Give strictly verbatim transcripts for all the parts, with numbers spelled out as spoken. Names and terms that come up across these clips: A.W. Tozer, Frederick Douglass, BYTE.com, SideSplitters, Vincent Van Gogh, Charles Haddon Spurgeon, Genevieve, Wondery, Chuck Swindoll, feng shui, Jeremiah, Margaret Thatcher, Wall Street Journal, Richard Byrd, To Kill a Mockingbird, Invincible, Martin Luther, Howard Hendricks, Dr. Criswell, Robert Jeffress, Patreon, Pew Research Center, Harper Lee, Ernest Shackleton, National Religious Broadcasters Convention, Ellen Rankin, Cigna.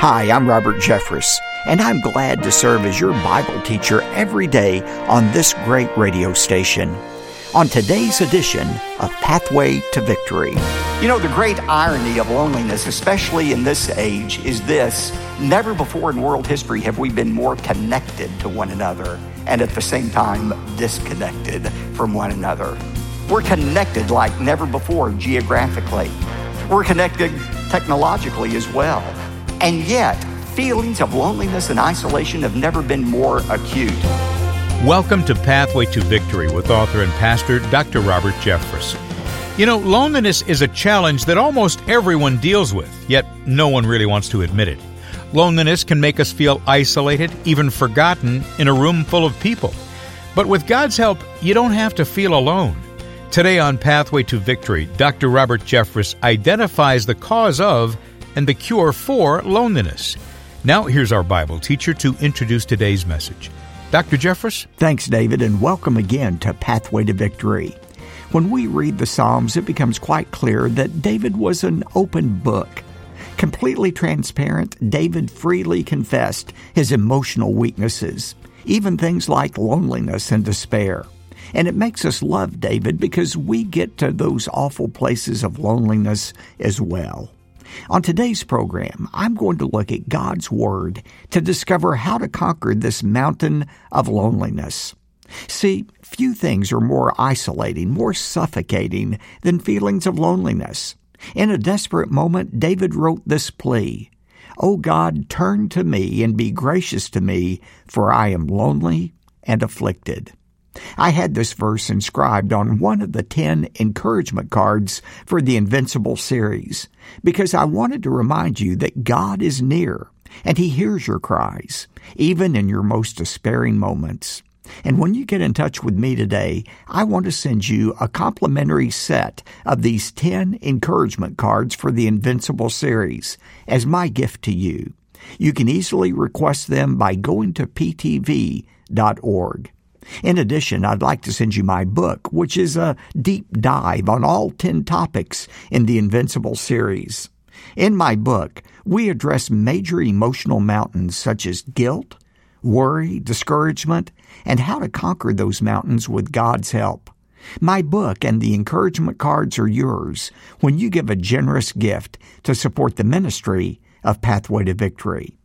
Hi, I'm Robert Jeffress, and I'm glad to serve as your Bible teacher every day on this great radio station. On today's edition of Pathway to Victory. You know, the great irony of loneliness, especially in this age, is this. Never before in world history have we been more connected to one another and at the same time disconnected from one another. We're connected like never before geographically. We're connected technologically as well. And yet, feelings of loneliness and isolation have never been more acute. Welcome to Pathway to Victory with author and pastor Doctor Robert Jeffress. You know, loneliness is a challenge that almost everyone deals with, yet no one really wants to admit it. Loneliness can make us feel isolated, even forgotten, in a room full of people. But with God's help, you don't have to feel alone. Today on Pathway to Victory, Doctor Robert Jeffress identifies the cause of and the cure for loneliness. Now, here's our Bible teacher to introduce today's message. Doctor Jeffress? Thanks, David, and welcome again to Pathway to Victory. When we read the Psalms, it becomes quite clear that David was an open book. Completely transparent, David freely confessed his emotional weaknesses, even things like loneliness and despair. And it makes us love David because we get to those awful places of loneliness as well. On today's program, I'm going to look at God's Word to discover how to conquer this mountain of loneliness. See, few things are more isolating, more suffocating than feelings of loneliness. In a desperate moment, David wrote this plea, "O God, turn to me and be gracious to me, for I am lonely and afflicted." I had this verse inscribed on one of the ten encouragement cards for the Invincible series because I wanted to remind you that God is near and He hears your cries, even in your most despairing moments. And when you get in touch with me today, I want to send you a complimentary set of these ten encouragement cards for the Invincible series as my gift to you. You can easily request them by going to p t v dot org. In addition, I'd like to send you my book, which is a deep dive on all ten topics in the Invincible series. In my book, we address major emotional mountains such as guilt, worry, discouragement, and how to conquer those mountains with God's help. My book and the encouragement cards are yours when you give a generous gift to support the ministry of Pathway to Victory.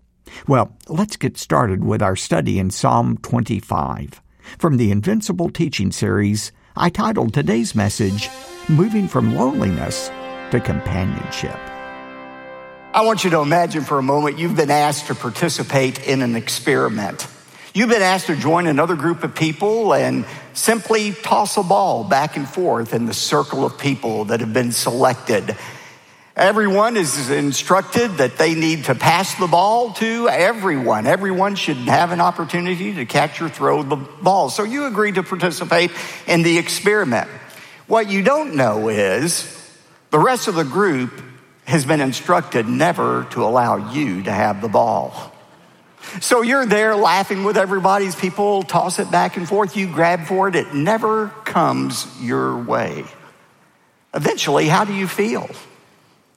Well, let's get started with our study in Psalm twenty-five. From the Invincible Teaching Series, I titled today's message, Moving from Loneliness to Companionship. I want you to imagine for a moment you've been asked to participate in an experiment. You've been asked to join another group of people and simply toss a ball back and forth in the circle of people that have been selected. Everyone is instructed that they need to pass the ball to everyone. Everyone should have an opportunity to catch or throw the ball. So you agree to participate in the experiment. What you don't know is the rest of the group has been instructed never to allow you to have the ball. So you're there laughing with everybody's people, toss it back and forth, you grab for it, it never comes your way. Eventually, how do you feel?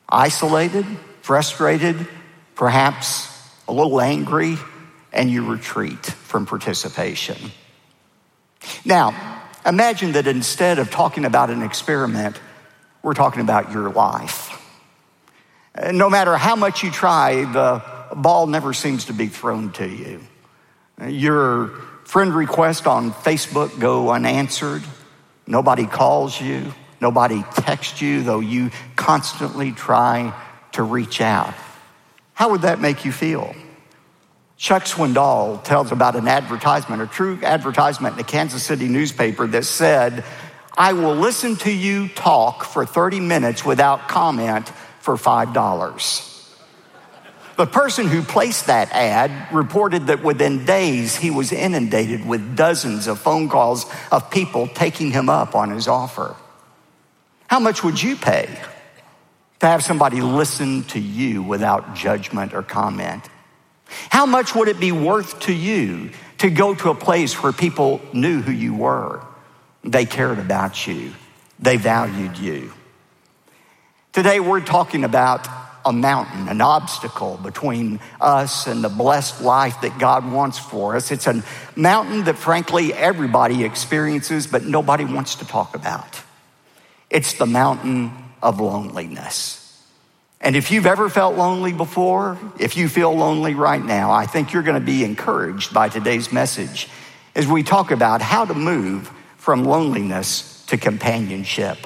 Isolated, frustrated, perhaps a little angry, and you retreat from participation. Now, imagine that instead of talking about an experiment, we're talking about your life. No matter how much you try, the ball never seems to be thrown to you. Your friend requests on Facebook go unanswered. Nobody calls you. Nobody texts you, though you constantly try to reach out. How would that make you feel? Chuck Swindoll tells about an advertisement, a true advertisement in a Kansas City newspaper that said, "I will listen to you talk for thirty minutes without comment for five dollars. The person who placed that ad reported that within days he was inundated with dozens of phone calls of people taking him up on his offer. How much would you pay to have somebody listen to you without judgment or comment? How much would it be worth to you to go to a place where people knew who you were? They cared about you. They valued you." Today, we're talking about a mountain, an obstacle between us and the blessed life that God wants for us. It's a mountain that, frankly, everybody experiences, but nobody wants to talk about. It's the mountain of loneliness. And if you've ever felt lonely before, if you feel lonely right now, I think you're going to be encouraged by today's message as we talk about how to move from loneliness to companionship.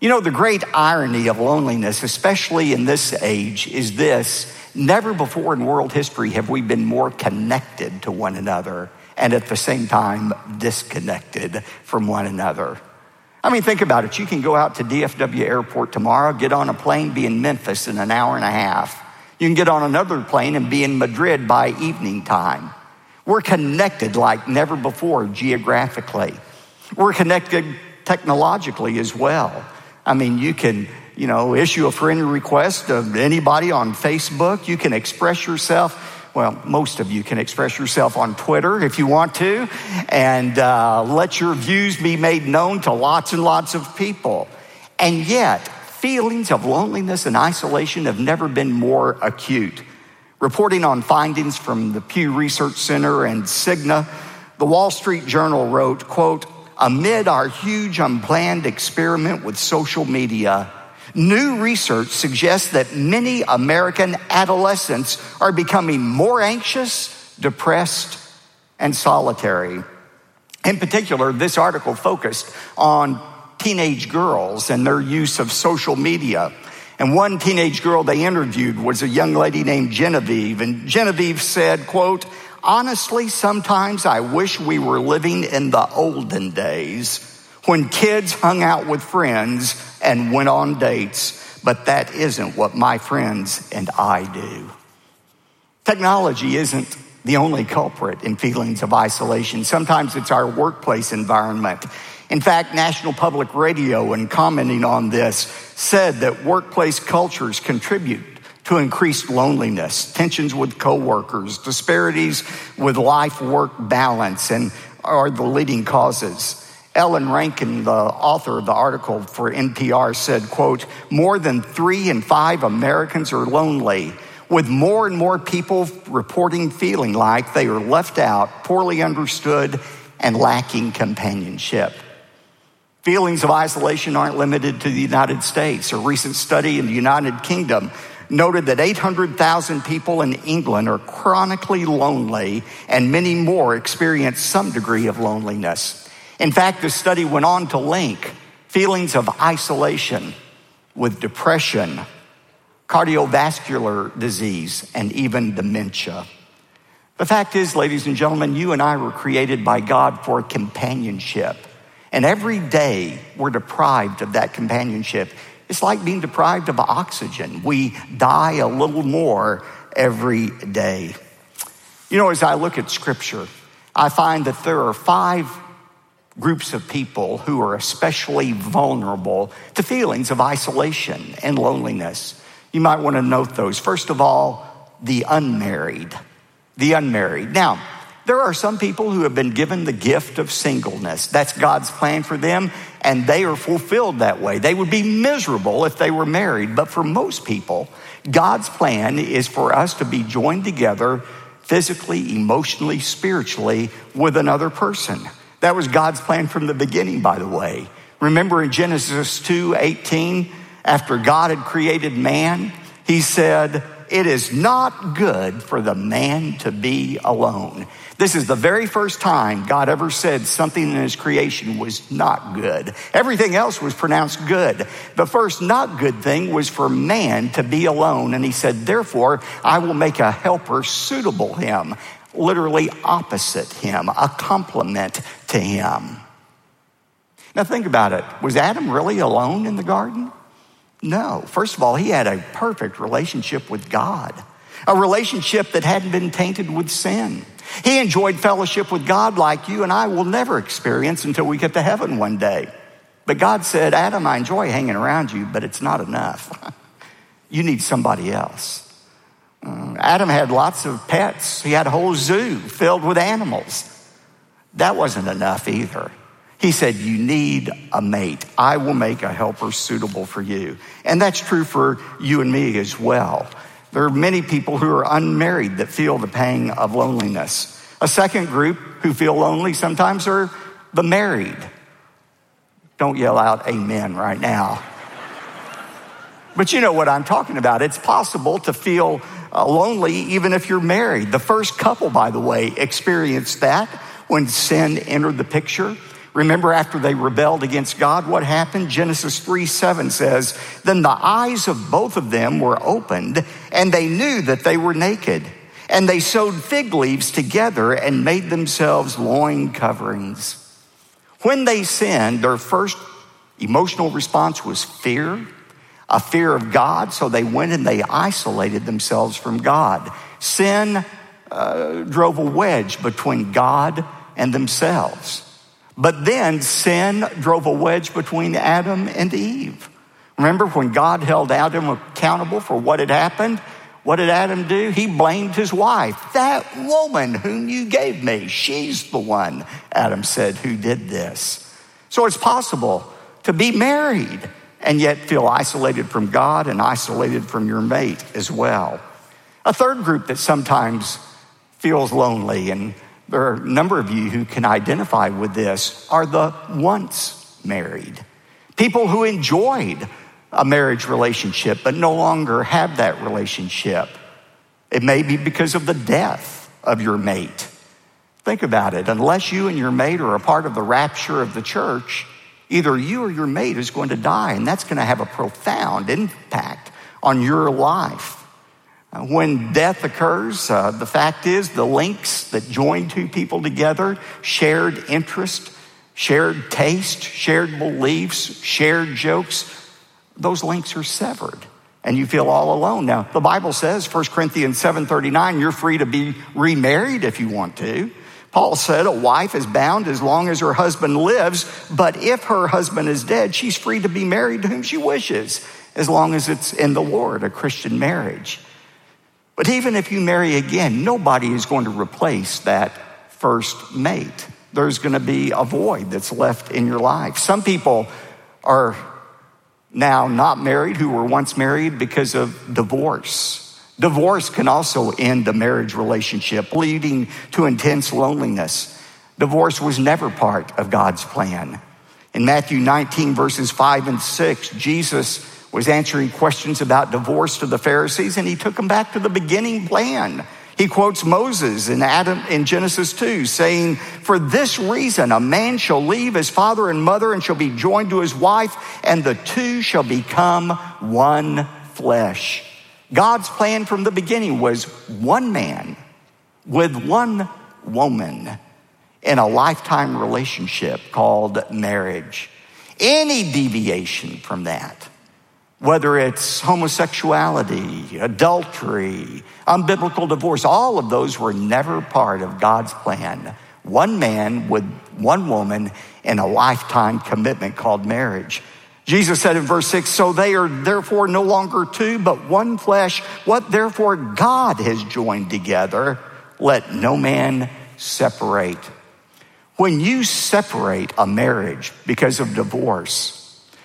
You know, the great irony of loneliness, especially in this age, is this. Never before in world history have we been more connected to one another and at the same time disconnected from one another. I mean, think about it. You can go out to D F W Airport tomorrow, get on a plane, be in Memphis in an hour and a half. You can get on another plane and be in Madrid by evening time. We're connected like never before geographically. We're connected technologically as well. I mean, you can, you know, issue a friend request of anybody on Facebook. You can express yourself. Well, most of you can express yourself on Twitter if you want to, and uh, let your views be made known to lots and lots of people. And yet, feelings of loneliness and isolation have never been more acute. Reporting on findings from the Pew Research Center and Cigna, the Wall Street Journal wrote, quote, "Amid our huge unplanned experiment with social media, new research suggests that many American adolescents are becoming more anxious, depressed, and solitary." In particular, this article focused on teenage girls and their use of social media. And one teenage girl they interviewed was a young lady named Genevieve. And Genevieve said, quote, "Honestly, sometimes I wish we were living in the olden days when kids hung out with friends and went on dates, but that isn't what my friends and I do." Technology isn't the only culprit in feelings of isolation. Sometimes it's our workplace environment. In fact, National Public Radio, in commenting on this, said that workplace cultures contribute to increased loneliness, tensions with coworkers, disparities with life-work balance, and are the leading causes. Ellen Rankin, the author of the article for N P R, said, quote, "More than three in five Americans are lonely, with more and more people reporting feeling like they are left out, poorly understood, and lacking companionship." Feelings of isolation aren't limited to the United States. A recent study in the United Kingdom noted that eight hundred thousand people in England are chronically lonely, and many more experience some degree of loneliness. In fact, the study went on to link feelings of isolation with depression, cardiovascular disease, and even dementia. The fact is, ladies and gentlemen, you and I were created by God for companionship, and every day we're deprived of that companionship. It's like being deprived of oxygen. We die a little more every day. You know, as I look at Scripture, I find that there are five groups of people who are especially vulnerable to feelings of isolation and loneliness. You might want to note those. First of all, the unmarried. The unmarried. Now, there are some people who have been given the gift of singleness. That's God's plan for them, and they are fulfilled that way. They would be miserable if they were married. But for most people, God's plan is for us to be joined together physically, emotionally, spiritually with another person. That was God's plan from the beginning, by the way. Remember in Genesis two eighteen, after God had created man, he said, "It is not good for the man to be alone." This is the very first time God ever said something in his creation was not good. Everything else was pronounced good. The first not good thing was for man to be alone. And he said, "Therefore, I will make a helper suitable him," literally opposite him, a complement to him. Now think about it. Was Adam really alone in the garden? No. First of all, he had a perfect relationship with God, a relationship that hadn't been tainted with sin. He enjoyed fellowship with God like you and I will never experience until we get to heaven one day. But God said, "Adam, I enjoy hanging around you, but it's not enough. You need somebody else." Uh, Adam had lots of pets. He had a whole zoo filled with animals. That wasn't enough either. He said, you need a mate. I will make a helper suitable for you. And that's true for you and me as well. There are many people who are unmarried that feel the pang of loneliness. A second group who feel lonely sometimes are the married. Don't yell out amen right now. But you know what I'm talking about. It's possible to feel lonely even if you're married. The first couple, by the way, experienced that when sin entered the picture. Remember, after they rebelled against God, what happened? Genesis three seven says, then the eyes of both of them were opened, and they knew that they were naked. And they sewed fig leaves together and made themselves loin coverings. When they sinned, their first emotional response was fear, a fear of God. So they went and they isolated themselves from God. Sin uh, drove a wedge between God and themselves. But then sin drove a wedge between Adam and Eve. Remember when God held Adam accountable for what had happened? What did Adam do? He blamed his wife. That woman whom you gave me, she's the one, Adam said, who did this. So it's possible to be married and yet feel isolated from God and isolated from your mate as well. A third group that sometimes feels lonely, and there are a number of you who can identify with this, are the once married. People who enjoyed a marriage relationship, but no longer have that relationship. It may be because of the death of your mate. Think about it. Unless you and your mate are a part of the rapture of the church, either you or your mate is going to die, and that's going to have a profound impact on your life. When death occurs, uh, the fact is the links that join two people together, shared interest, shared taste, shared beliefs, shared jokes, those links are severed and you feel all alone. Now, the Bible says, First Corinthians seven thirty-nine, you're free to be remarried if you want to. Paul said a wife is bound as long as her husband lives, but if her husband is dead, she's free to be married to whom she wishes, as long as it's in the Lord, a Christian marriage. But even if you marry again, nobody is going to replace that first mate. There's going to be a void that's left in your life. Some people are now not married who were once married because of divorce. Divorce can also end a marriage relationship, leading to intense loneliness. Divorce was never part of God's plan. In Matthew nineteen, verses five and six, Jesus was answering questions about divorce to the Pharisees, and he took them back to the beginning plan. He quotes Moses in Adam in Genesis two, saying, for this reason, a man shall leave his father and mother and shall be joined to his wife, and the two shall become one flesh. God's plan from the beginning was one man with one woman in a lifetime relationship called marriage. Any deviation from that, whether it's homosexuality, adultery, unbiblical divorce, all of those were never part of God's plan. One man with one woman in a lifetime commitment called marriage. Jesus said in verse six, so they are therefore no longer two, but one flesh. What therefore God has joined together, let no man separate. When you separate a marriage because of divorce,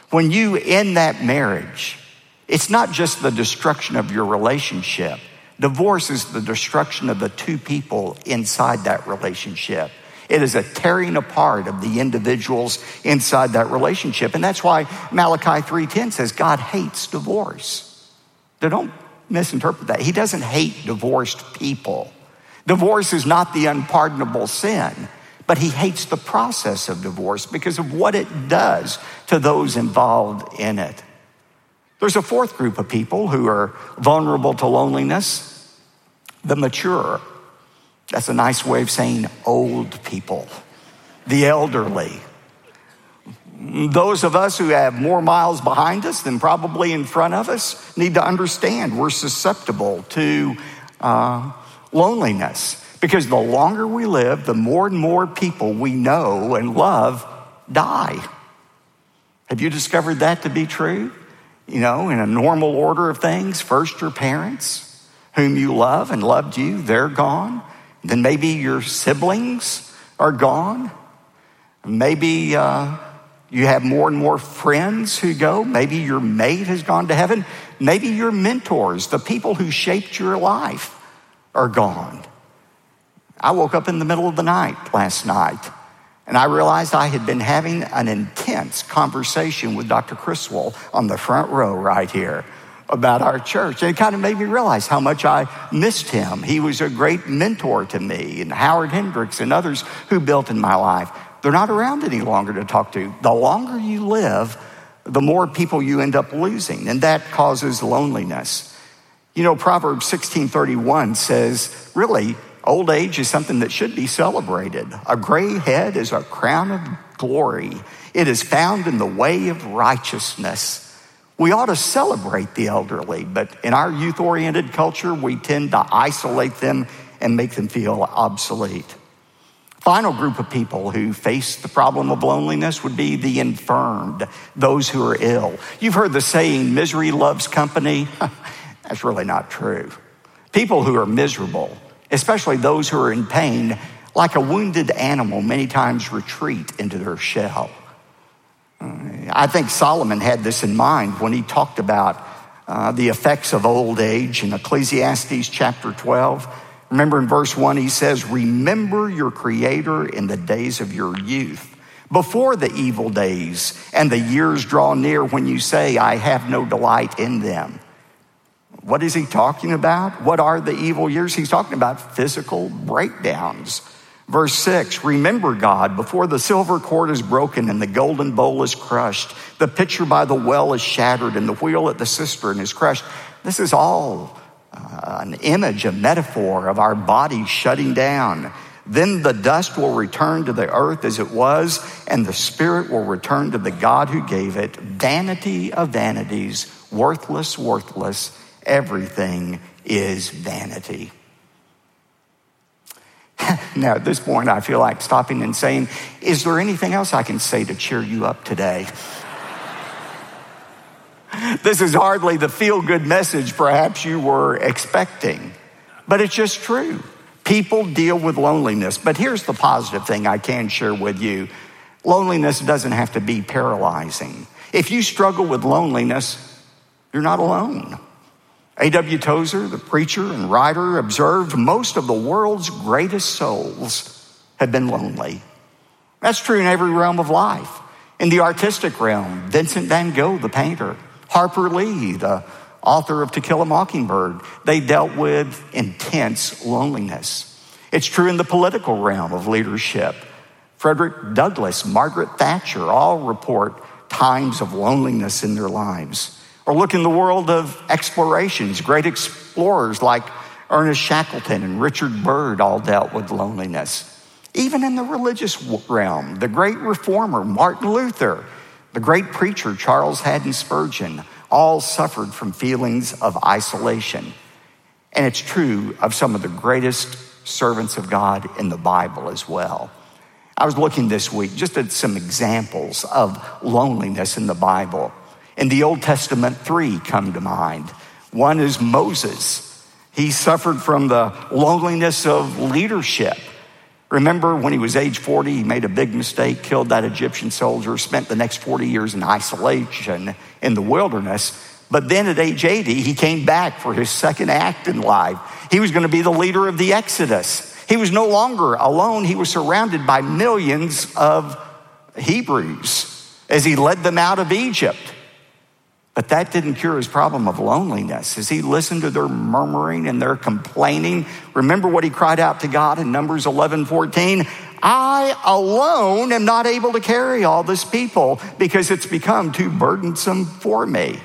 when you end that marriage, it's not just the destruction of your relationship. Divorce is the destruction of the two people inside that relationship. It is a tearing apart of the individuals inside that relationship. And that's why Malachi three ten says God hates divorce. Now, don't misinterpret that. He doesn't hate divorced people. Divorce is not the unpardonable sin. But he hates the process of divorce because of what it does to those involved in it. There's a fourth group of people who are vulnerable to loneliness, the mature. That's a nice way of saying old people, the elderly. Those of us who have more miles behind us than probably in front of us need to understand we're susceptible to uh, loneliness. Because the longer we live, the more and more people we know and love die. Have you discovered that to be true? You know, in a normal order of things, first your parents, whom you love and loved you, they're gone. Then maybe your siblings are gone. Maybe uh, you have more and more friends who go. Maybe your mate has gone to heaven. Maybe your mentors, the people who shaped your life, are gone. I woke up in the middle of the night last night, and I realized I had been having an intense conversation with Doctor Criswell on the front row right here about our church. And it kind of made me realize how much I missed him. He was a great mentor to me, and Howard Hendricks and others who built in my life. They're not around any longer to talk to. The longer you live, the more people you end up losing, and that causes loneliness. You know, Proverbs sixteen thirty-one says, really, old age is something that should be celebrated. A gray head is a crown of glory. It is found in the way of righteousness. We ought to celebrate the elderly, but in our youth-oriented culture, we tend to isolate them and make them feel obsolete. Final group of people who face the problem of loneliness would be the infirmed, those who are ill. You've heard the saying, misery loves company. That's really not true. People who are miserable, especially those who are in pain, like a wounded animal, many times retreat into their shell. I think Solomon had this in mind when he talked about uh, the effects of old age in Ecclesiastes chapter twelve. Remember in verse one, he says, remember your Creator in the days of your youth, before the evil days and the years draw near when you say, I have no delight in them. What is he talking about? What are the evil years? He's talking about physical breakdowns. Verse six, remember God before the silver cord is broken and the golden bowl is crushed. The pitcher by the well is shattered and the wheel at the cistern is crushed. This is all Uh, an image, a metaphor of our body shutting down. Then the dust will return to the earth as it was, and the spirit will return to the God who gave it. Vanity of vanities, worthless, worthless. Everything is vanity. Now, at this point, I feel like stopping and saying, is there anything else I can say to cheer you up today? This is hardly the feel-good message perhaps you were expecting, but it's just true. People deal with loneliness, but here's the positive thing I can share with you. Loneliness doesn't have to be paralyzing. If you struggle with loneliness, you're not alone. A W Tozer, the preacher and writer, observed most of the world's greatest souls have been lonely. That's true in every realm of life. In the artistic realm, Vincent Van Gogh, the painter, Harper Lee, the author of To Kill a Mockingbird, they dealt with intense loneliness. It's true in the political realm of leadership. Frederick Douglass, Margaret Thatcher, all report times of loneliness in their lives. Or look in the world of explorations. Great explorers like Ernest Shackleton and Richard Byrd all dealt with loneliness. Even in the religious realm, the great reformer Martin Luther, the great preacher Charles Haddon Spurgeon, all suffered from feelings of isolation. And it's true of some of the greatest servants of God in the Bible as well. I was looking this week just at some examples of loneliness in the Bible. In the Old Testament, three come to mind. One is Moses. He suffered from the loneliness of leadership. Remember when he was age forty, he made a big mistake, killed that Egyptian soldier, spent the next forty years in isolation in the wilderness. But then at age eighty, he came back for his second act in life. He was going to be the leader of the Exodus. He was no longer alone. He was surrounded by millions of Hebrews as he led them out of Egypt. But that didn't cure his problem of loneliness. As he listened to their murmuring and their complaining, remember what he cried out to God in Numbers eleven fourteen. I alone am not able to carry all this people because it's become too burdensome for me.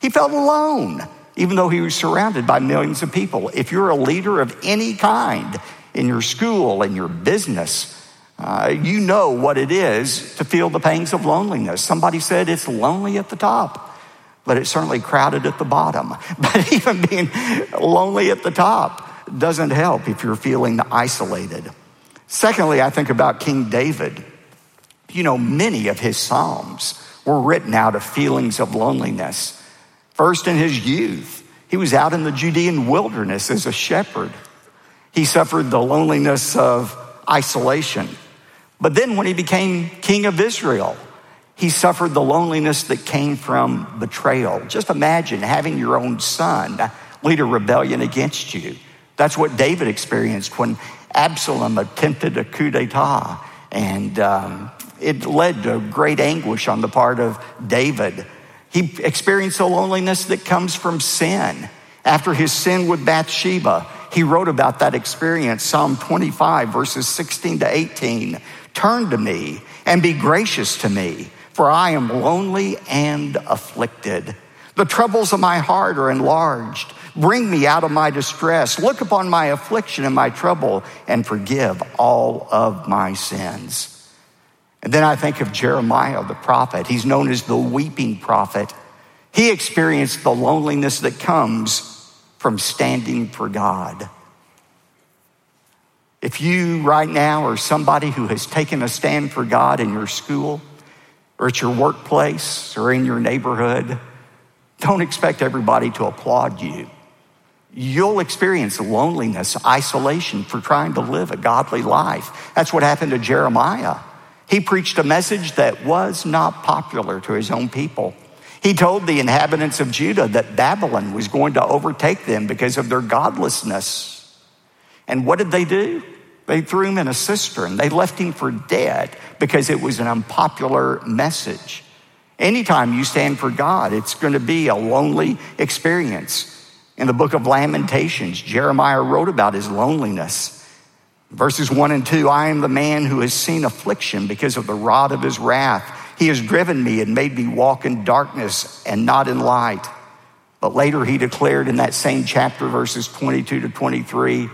He felt alone, even though he was surrounded by millions of people. If you're a leader of any kind in your school, in your business, uh, you know what it is to feel the pangs of loneliness. Somebody said it's lonely at the top, but it's certainly crowded at the bottom. But even being lonely at the top doesn't help if you're feeling isolated. Secondly, I think about King David. You know, many of his Psalms were written out of feelings of loneliness. First, in his youth, he was out in the Judean wilderness as a shepherd. He suffered the loneliness of isolation. But then when he became king of Israel, he suffered the loneliness that came from betrayal. Just imagine having your own son lead a rebellion against you. That's what David experienced when Absalom attempted a coup d'etat. And um, it led to great anguish on the part of David. He experienced the loneliness that comes from sin. After his sin with Bathsheba, he wrote about that experience, Psalm twenty-five, verses sixteen to eighteen. Turn to me and be gracious to me, for I am lonely and afflicted. The troubles of my heart are enlarged. Bring me out of my distress. Look upon my affliction and my trouble and forgive all of my sins. And then I think of Jeremiah the prophet. He's known as the weeping prophet. He experienced the loneliness that comes from standing for God. If you right now are somebody who has taken a stand for God in your school or at your workplace or in your neighborhood, don't expect everybody to applaud you. You'll experience loneliness, isolation for trying to live a godly life. That's what happened to Jeremiah. He preached a message that was not popular to his own people. He told the inhabitants of Judah that Babylon was going to overtake them because of their godlessness. And what did they do? They threw him in a cistern. They left him for dead because it was an unpopular message. Anytime you stand for God, it's going to be a lonely experience. In the book of Lamentations, Jeremiah wrote about his loneliness. Verses one and two, I am the man who has seen affliction because of the rod of his wrath. He has driven me and made me walk in darkness and not in light. But later he declared in that same chapter, verses twenty-two to twenty-three,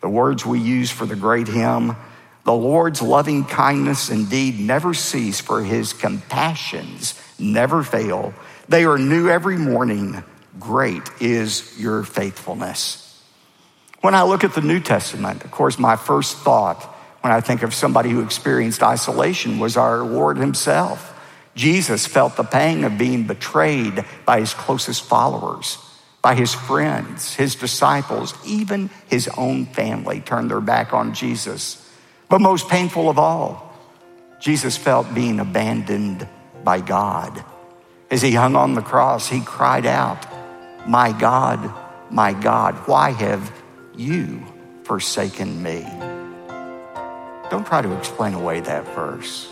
the words we use for the great hymn, the Lord's loving kindness indeed never cease, for his compassions never fail. They are new every morning. Great is your faithfulness. When I look at the New Testament, of course, my first thought when I think of somebody who experienced isolation was our Lord himself. Jesus felt the pang of being betrayed by his closest followers, by his friends, his disciples, even his own family turned their back on Jesus. But most painful of all, Jesus felt being abandoned by God. As he hung on the cross, he cried out, my God, my God, why have you forsaken me? Don't try to explain away that verse.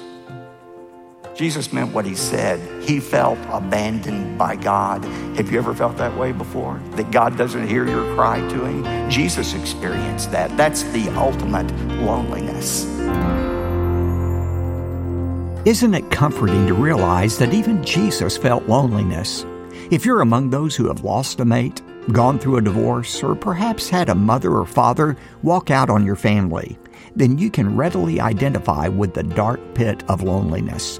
Jesus meant what he said. He felt abandoned by God. Have you ever felt that way before? That God doesn't hear your cry to him? Jesus experienced that. That's the ultimate loneliness. Isn't it comforting to realize that even Jesus felt loneliness? If you're among those who have lost a mate, gone through a divorce, or perhaps had a mother or father walk out on your family, then you can readily identify with the dark pit of loneliness.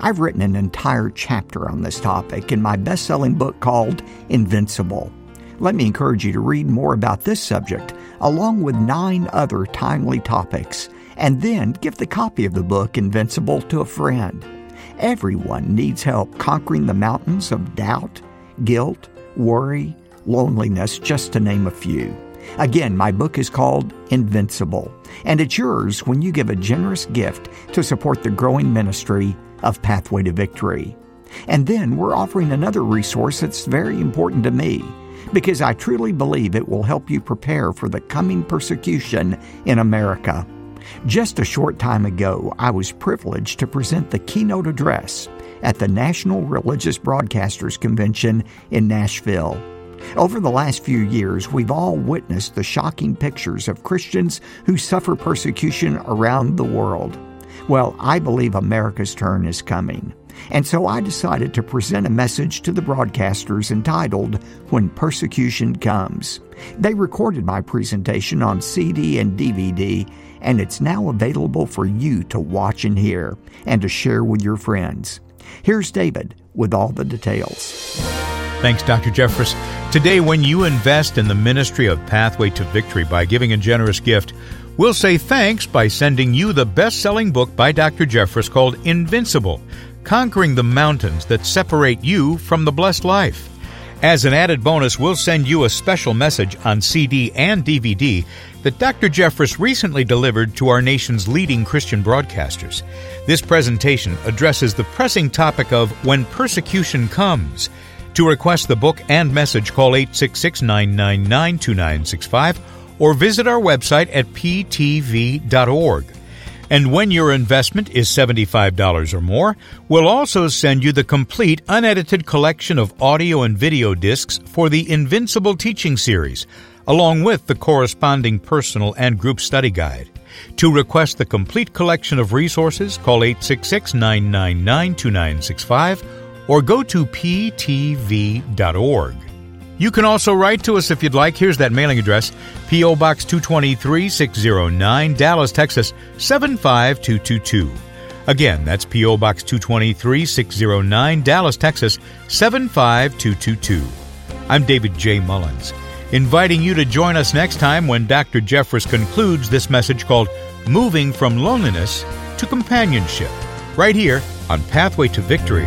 I've written an entire chapter on this topic in my best-selling book called Invincible. Let me encourage you to read more about this subject, along with nine other timely topics, and then give the copy of the book Invincible to a friend. Everyone needs help conquering the mountains of doubt, guilt, worry, loneliness, just to name a few. Again, my book is called Invincible, and it's yours when you give a generous gift to support the growing ministry of Pathway to Victory. And then we're offering another resource that's very important to me, because I truly believe it will help you prepare for the coming persecution in America. Just a short time ago, I was privileged to present the keynote address at the National Religious Broadcasters Convention in Nashville. Over the last few years, we've all witnessed the shocking pictures of Christians who suffer persecution around the world. Well, I believe America's turn is coming. And so I decided to present a message to the broadcasters entitled, When Persecution Comes. They recorded my presentation on C D and D V D, and it's now available for you to watch and hear and to share with your friends. Here's David with all the details. Thanks, Doctor Jeffress. Today, when you invest in the ministry of Pathway to Victory by giving a generous gift, we'll say thanks by sending you the best-selling book by Doctor Jeffress called Invincible, Conquering the Mountains That Separate You from the Blessed Life. As an added bonus, we'll send you a special message on C D and D V D that Doctor Jeffress recently delivered to our nation's leading Christian broadcasters. This presentation addresses the pressing topic of When Persecution Comes. To request the book and message, call eight six six, nine nine nine, two nine six five or visit our website at p t v dot org. And when your investment is seventy-five dollars or more, we'll also send you the complete unedited collection of audio and video discs for the Invincible teaching series, along with the corresponding personal and group study guide. To request the complete collection of resources, call eight six six, nine nine nine, two nine six five or go to p t v dot org. You can also write to us if you'd like. Here's that mailing address, P O. Box two twenty-three, six oh nine, Dallas, Texas, seven five two two two. Again, that's P O. Box two twenty-three, six oh nine, Dallas, Texas, seven five two two two. I'm David J. Mullins, inviting you to join us next time when Doctor Jeffress concludes this message called Moving from Loneliness to Companionship, right here on Pathway to Victory.